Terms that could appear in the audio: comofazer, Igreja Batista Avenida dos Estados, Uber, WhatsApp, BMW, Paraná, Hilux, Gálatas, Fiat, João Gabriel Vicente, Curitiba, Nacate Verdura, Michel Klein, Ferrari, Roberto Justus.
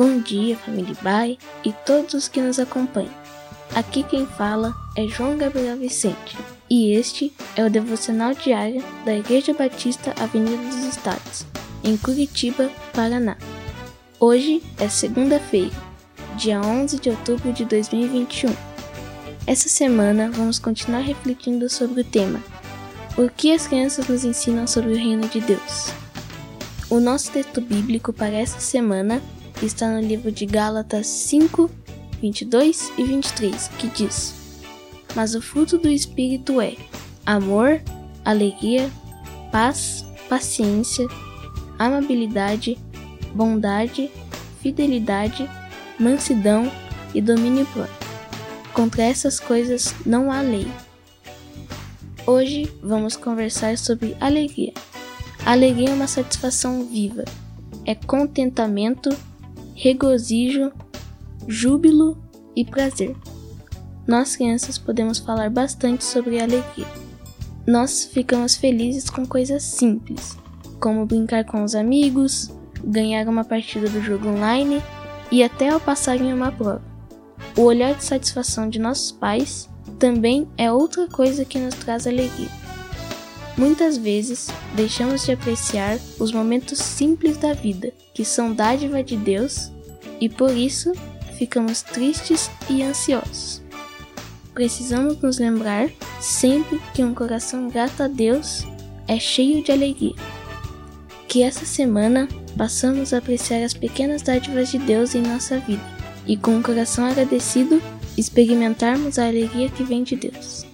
Bom dia, família Bai e todos os que nos acompanham. Aqui quem fala é João Gabriel Vicente e este é o Devocional Diário da Igreja Batista Avenida dos Estados, em Curitiba, Paraná. Hoje é segunda-feira, dia 11 de outubro de 2021. Essa semana vamos continuar refletindo sobre o tema: o que as crianças nos ensinam sobre o reino de Deus? O nosso texto bíblico para essa semana está no livro de Gálatas 5, 22 e 23, que diz: mas o fruto do Espírito é amor, alegria, paz, paciência, amabilidade, bondade, fidelidade, mansidão e domínio próprio. Contra essas coisas não há lei. Hoje vamos conversar sobre alegria. Alegria é uma satisfação viva, é contentamento, regozijo, júbilo e prazer. Nós crianças podemos falar bastante sobre alegria. Nós ficamos felizes com coisas simples, como brincar com os amigos, ganhar uma partida do jogo online e até ao passar em uma prova. O olhar de satisfação de nossos pais também é outra coisa que nos traz alegria. Muitas vezes deixamos de apreciar os momentos simples da vida, que são dádiva de Deus, e por isso ficamos tristes e ansiosos. Precisamos nos lembrar sempre que um coração grato a Deus é cheio de alegria. Que essa semana passamos a apreciar as pequenas dádivas de Deus em nossa vida e, com um coração agradecido, experimentarmos a alegria que vem de Deus.